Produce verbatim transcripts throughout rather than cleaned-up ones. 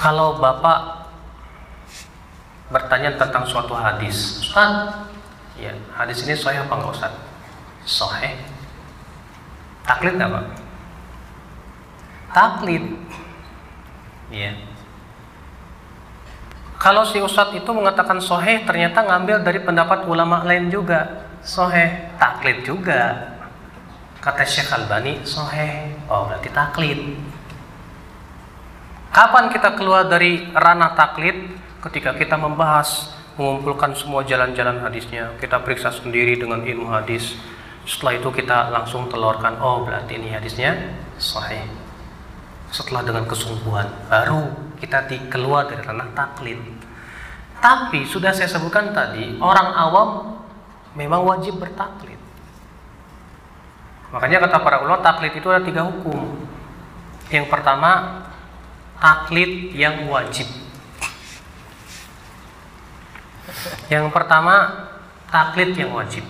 kalau Bapak bertanya tentang suatu hadis, Ustaz, ya, hadis ini sahih apa enggak Ustaz? Sahih. Taklid enggak Pak? Taklid. Ya. Kalau si Ustaz itu mengatakan sahih, ternyata ngambil dari pendapat ulama lain juga, sahih. Taklid juga. Kata Syekh Al-Bani, sahih. Oh, berarti taklid. Kapan kita keluar dari ranah taklid? Ketika kita membahas, mengumpulkan semua jalan-jalan hadisnya, kita periksa sendiri dengan ilmu hadis. Setelah itu kita langsung telurkan, oh berarti ini hadisnya sahih. Setelah dengan kesungguhan, baru kita keluar dari ranah taklid. Tapi sudah saya sebutkan tadi, orang awam memang wajib bertaklid. Makanya kata para ulama, taklid itu ada tiga hukum. Yang pertama, taklid yang wajib. Yang pertama, taklid yang wajib.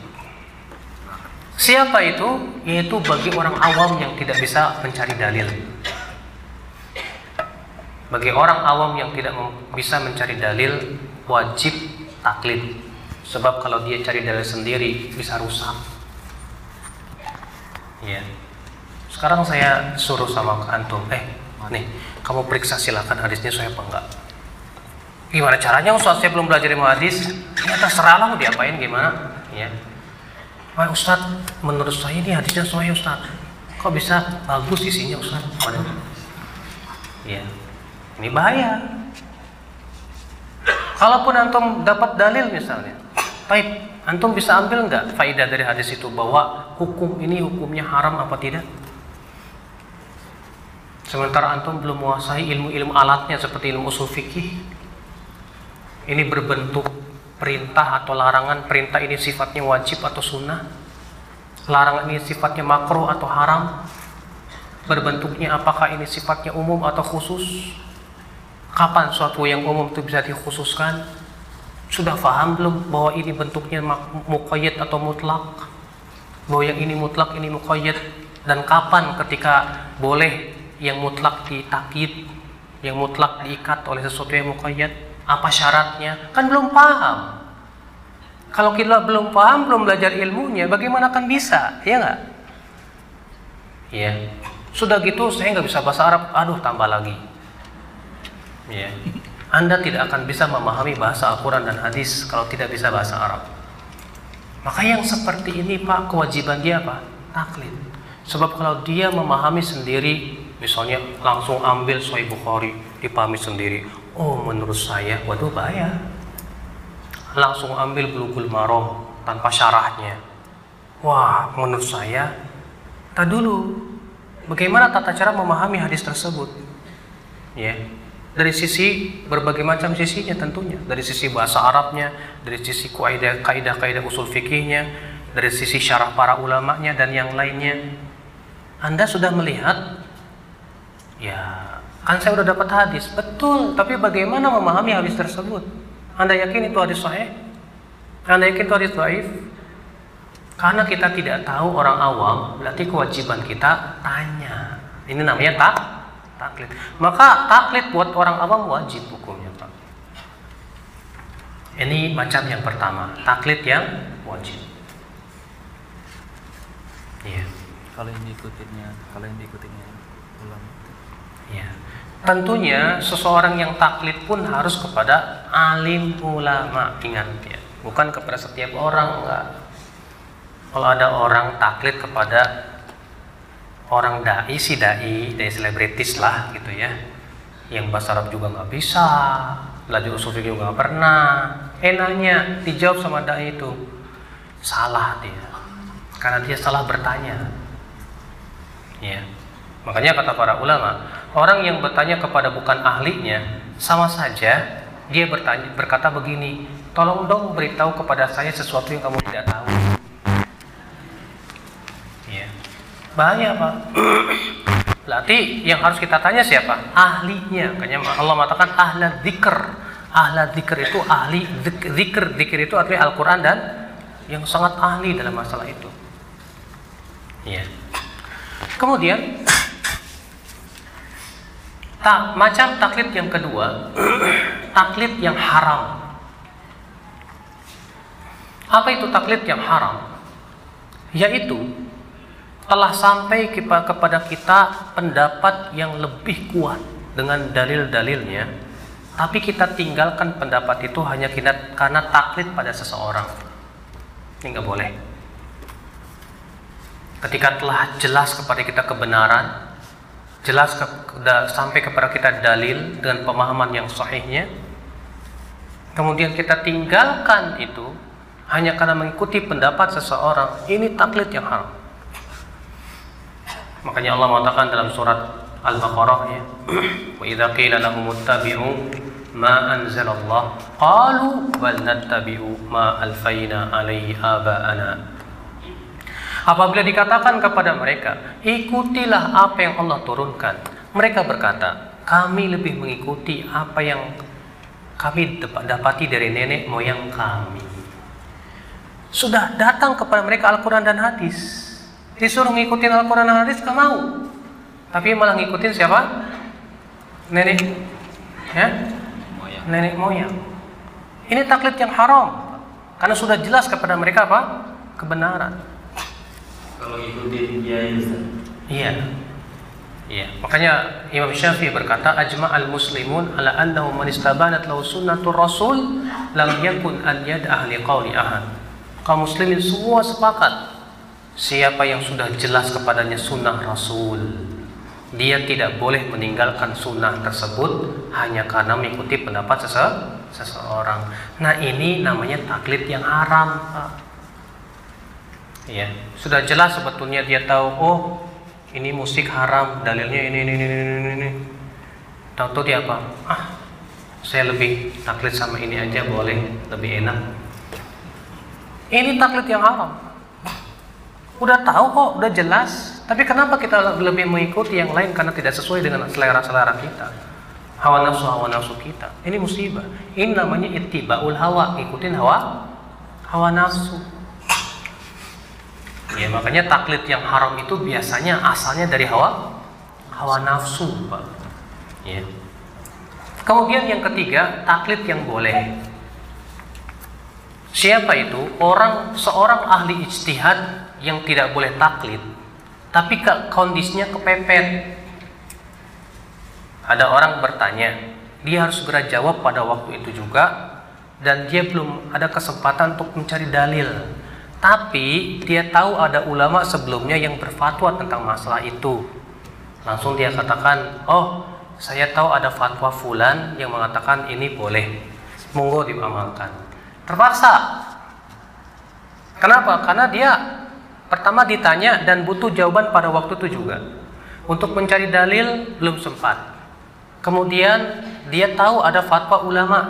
Siapa itu? Yaitu bagi orang awam yang tidak bisa mencari dalil. Bagi orang awam yang tidak bisa mencari dalil, wajib taklid. Sebab kalau dia cari dalil sendiri, bisa rusak. Ya. Sekarang saya suruh sama antum, eh, nih, kamu periksa silakan hadisnya saya apa enggak. Gimana caranya Ustaz, saya belum belajar ilmu hadis? Ya terserah lah mau diapain gimana, ya. Wah Ustaz, menurut saya ini hadisnya sahih Ustaz. Kok bisa bagus isinya Ustaz? Ya, ini bahaya. Kalaupun antum dapat dalil misalnya, baik, antum bisa ambil nggak faidah dari hadis itu bahwa hukum ini hukumnya haram apa tidak? Sementara antum belum menguasai ilmu-ilmu alatnya seperti ilmu usul fikih. Ini berbentuk perintah atau larangan. Perintah ini sifatnya wajib atau sunnah. Larangan ini sifatnya makruh atau haram. Berbentuknya apakah ini sifatnya umum atau khusus? Kapan suatu yang umum itu bisa dikhususkan? Sudah paham belum bahwa ini bentuknya muqayyad atau mutlak? Bahwa yang ini mutlak, ini muqayyad. Dan kapan ketika boleh yang mutlak ditakid, yang mutlak diikat oleh sesuatu yang muqayyad? Apa syaratnya? Kan belum paham. Kalau kita belum paham, belum belajar ilmunya, bagaimana kan bisa? Ya nggak? Ya. Sudah gitu, saya nggak bisa bahasa Arab. Aduh, tambah lagi. Ya. Anda tidak akan bisa memahami bahasa Al-Quran dan hadis kalau tidak bisa bahasa Arab. Maka yang seperti ini, Pak, kewajiban dia apa? Taklid. Sebab kalau dia memahami sendiri, misalnya langsung ambil Sahih Bukhari, dipahami sendiri. Oh menurut saya, waduh bahaya. Langsung ambil Bulughul Maram tanpa syarahnya. Wah menurut saya, tak dulu. Bagaimana tata cara memahami hadis tersebut? Ya, dari sisi berbagai macam sisinya tentunya. Dari sisi bahasa Arabnya, dari sisi kaidah-kaidah usul fikihnya, dari sisi syarah para ulamanya dan yang lainnya. Anda sudah melihat, ya. Kan saya udah dapat hadis, betul. Tapi bagaimana memahami hadis tersebut? Anda yakin itu hadis sahih? Anda yakin itu hadis dhaif? Karena kita tidak tahu orang awam, berarti kewajiban kita tanya. Ini namanya tak taklid. Maka taklid buat orang awam wajib hukumnya, Pak. Ini macam yang pertama, taklid yang wajib. Iya. Yeah. Kalau yang diikutinya, kalau yang diikutinya ulama. Iya. Yeah. Tentunya seseorang yang taklid pun harus kepada alim ulama, ingat ya, bukan kepada setiap orang. Enggak, kalau ada orang taklid kepada orang dai, si dai, dai selebritis lah gitu ya, yang bahasa Arab juga nggak bisa, belajar usul fikih juga nggak pernah, enaknya dijawab sama dai itu salah dia, karena dia salah bertanya, ya. Makanya kata para ulama, orang yang bertanya kepada bukan ahlinya, sama saja dia bertanya, berkata begini, tolong dong beritahu kepada saya sesuatu yang kamu tidak tahu. Ya. Bahaya Pak. Berarti yang harus kita tanya siapa? Ahlinya. Makanya Allah mengatakan ahla dzikr. Ahla dzikr itu ahli dzikr. Dzikr itu artinya Al-Quran dan yang sangat ahli dalam masalah itu. Ya. Kemudian Ta, macam taklid yang kedua, taklid yang haram. Apa itu taklid yang haram? Yaitu telah sampai kepada kita pendapat yang lebih kuat dengan dalil-dalilnya, tapi kita tinggalkan pendapat itu hanya kita, karena taklid pada seseorang. Ini nggak boleh. Ketika telah jelas kepada kita kebenaran, jelas ke, da, sampai kepada kita dalil dengan pemahaman yang sahihnya, kemudian kita tinggalkan itu hanya karena mengikuti pendapat seseorang, ini taklid yang haram. Makanya Allah mengatakan dalam surat Al-Baqarah ya, wa idza qila lahum ittabi'u ma anzalallah qalu bal nattabi'u ma alfayna alaihi aba'ana. Apabila dikatakan kepada mereka, ikutilah apa yang Allah turunkan, mereka berkata, kami lebih mengikuti apa yang kami dapati dari nenek moyang kami. Sudah datang kepada mereka Al-Quran dan hadis, disuruh ngikutin Al-Quran dan hadis, gak mau, tapi malah ngikutin siapa? Nenek, ya? Moyang. Nenek moyang. Ini taklid yang haram, karena sudah jelas kepada mereka apa? Kebenaran. Kalau ikutin dia, iya, iya. Makanya Imam Syafi'i berkata, ajma' al-muslimun ala annahu man istabanat lahu sunnatur rasul lam yakun an yad ahli qawli ahad. Kaum muslimin semua sepakat, siapa yang sudah jelas kepadanya sunnah rasul, dia tidak boleh meninggalkan sunnah tersebut hanya karena mengikuti pendapat sese seseorang. Nah, ini namanya taklid yang haram, Pak. Ya, sudah jelas sebetulnya dia tahu, oh ini musik haram, dalilnya ini ini ini ini ini. Tahu-tahu dia apa? Ah, saya lebih taklid sama ini aja, boleh, lebih enak. Ini taklid yang haram. Udah tahu kok, udah jelas, tapi kenapa kita lebih mengikuti yang lain karena tidak sesuai dengan selera-selera kita, hawa nafsu hawa nafsu kita. Ini musibah. Ini namanya ittiba'ul hawa, ngikutin hawa hawa nafsu. Ya, makanya taklid yang haram itu biasanya asalnya dari hawa hawa nafsu, Pak. Ya. Kemudian yang ketiga, taklid yang boleh. Siapa itu? Orang seorang ahli ijtihad yang tidak boleh taklid, tapi kondisinya kepepet. Ada orang bertanya, dia harus segera jawab pada waktu itu juga, dan dia belum ada kesempatan untuk mencari dalil. Tapi dia tahu ada ulama sebelumnya yang berfatwa tentang masalah itu. Langsung dia katakan, oh saya tahu ada fatwa fulan yang mengatakan ini boleh, monggo diamalkan. Terpaksa. Kenapa? Karena dia pertama ditanya dan butuh jawaban pada waktu itu juga. Untuk mencari dalil belum sempat. Kemudian dia tahu ada fatwa ulama,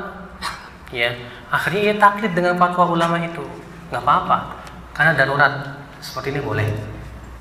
ya, akhirnya dia taklid dengan fatwa ulama itu. Nggak apa-apa, karena darurat seperti ini boleh.